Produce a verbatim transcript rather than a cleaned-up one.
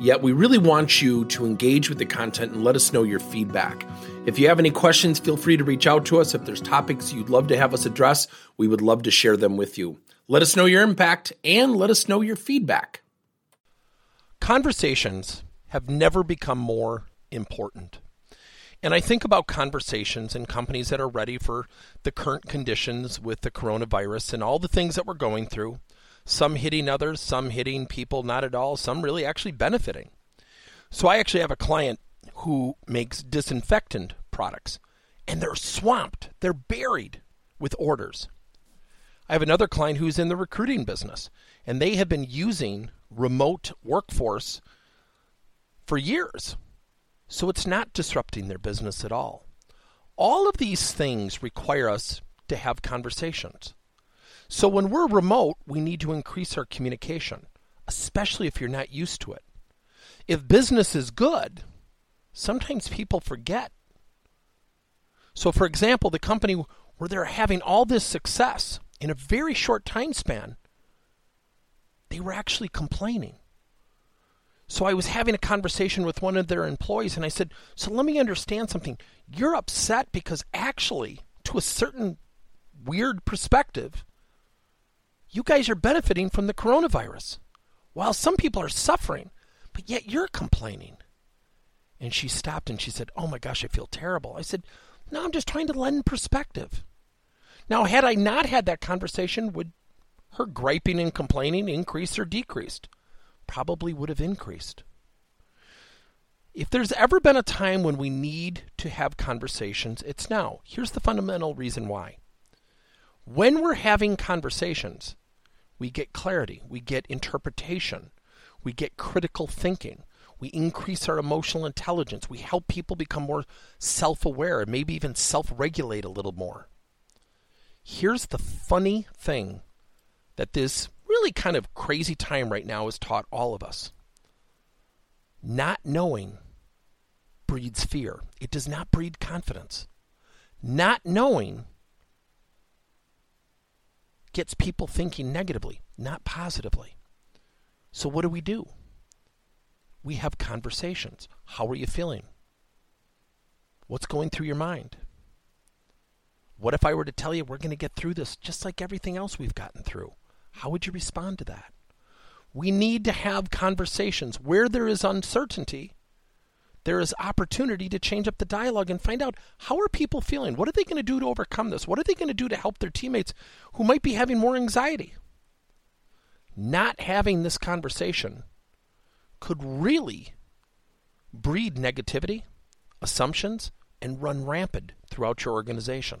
yet we really want you to engage with the content and let us know your feedback. If you have any questions, feel free to reach out to us. If there's topics you'd love to have us address, we would love to share them with you. Let us know your impact and let us know your feedback. Conversations have never become more important. And I think about conversations in companies that are ready for the current conditions with the coronavirus and all the things that we're going through, some hitting others, some hitting people, not at all, some really actually benefiting. So I actually have a client who makes disinfectant products, and they're swamped, they're buried with orders. I have another client who's in the recruiting business, and they have been using remote workforce for years, so it's not disrupting their business at all. All of these things require us to have conversations. So when we're remote, we need to increase our communication, especially if you're not used to it. If business is good, sometimes people forget. So, for example, the company where they're having all this success in a very short time span, they were actually complaining. So I was having a conversation with one of their employees, and I said, so let me understand something. You're upset because actually, to a certain weird perspective, you guys are benefiting from the coronavirus, while some people are suffering, but yet you're complaining. And she stopped and she said, oh my gosh, I feel terrible. I said, no, I'm just trying to lend perspective. Now, had I not had that conversation, would her griping and complaining increase or decreased? Probably would have increased. If there's ever been a time when we need to have conversations, it's now. Here's the fundamental reason why. When we're having conversations, we get clarity, we get interpretation, we get critical thinking. We increase our emotional intelligence. We help people become more self-aware and maybe even self-regulate a little more. Here's the funny thing that this really kind of crazy time right now has taught all of us. Not knowing breeds fear. It does not breed confidence. Not knowing gets people thinking negatively, not positively. So what do we do? We have conversations. How are you feeling? What's going through your mind? What if I were to tell you we're going to get through this just like everything else we've gotten through? How would you respond to that? We need to have conversations. Where there is uncertainty, there is opportunity to change up the dialogue and find out, how are people feeling? What are they going to do to overcome this? What are they going to do to help their teammates who might be having more anxiety? Not having this conversation could really breed negativity, assumptions, and run rampant throughout your organization.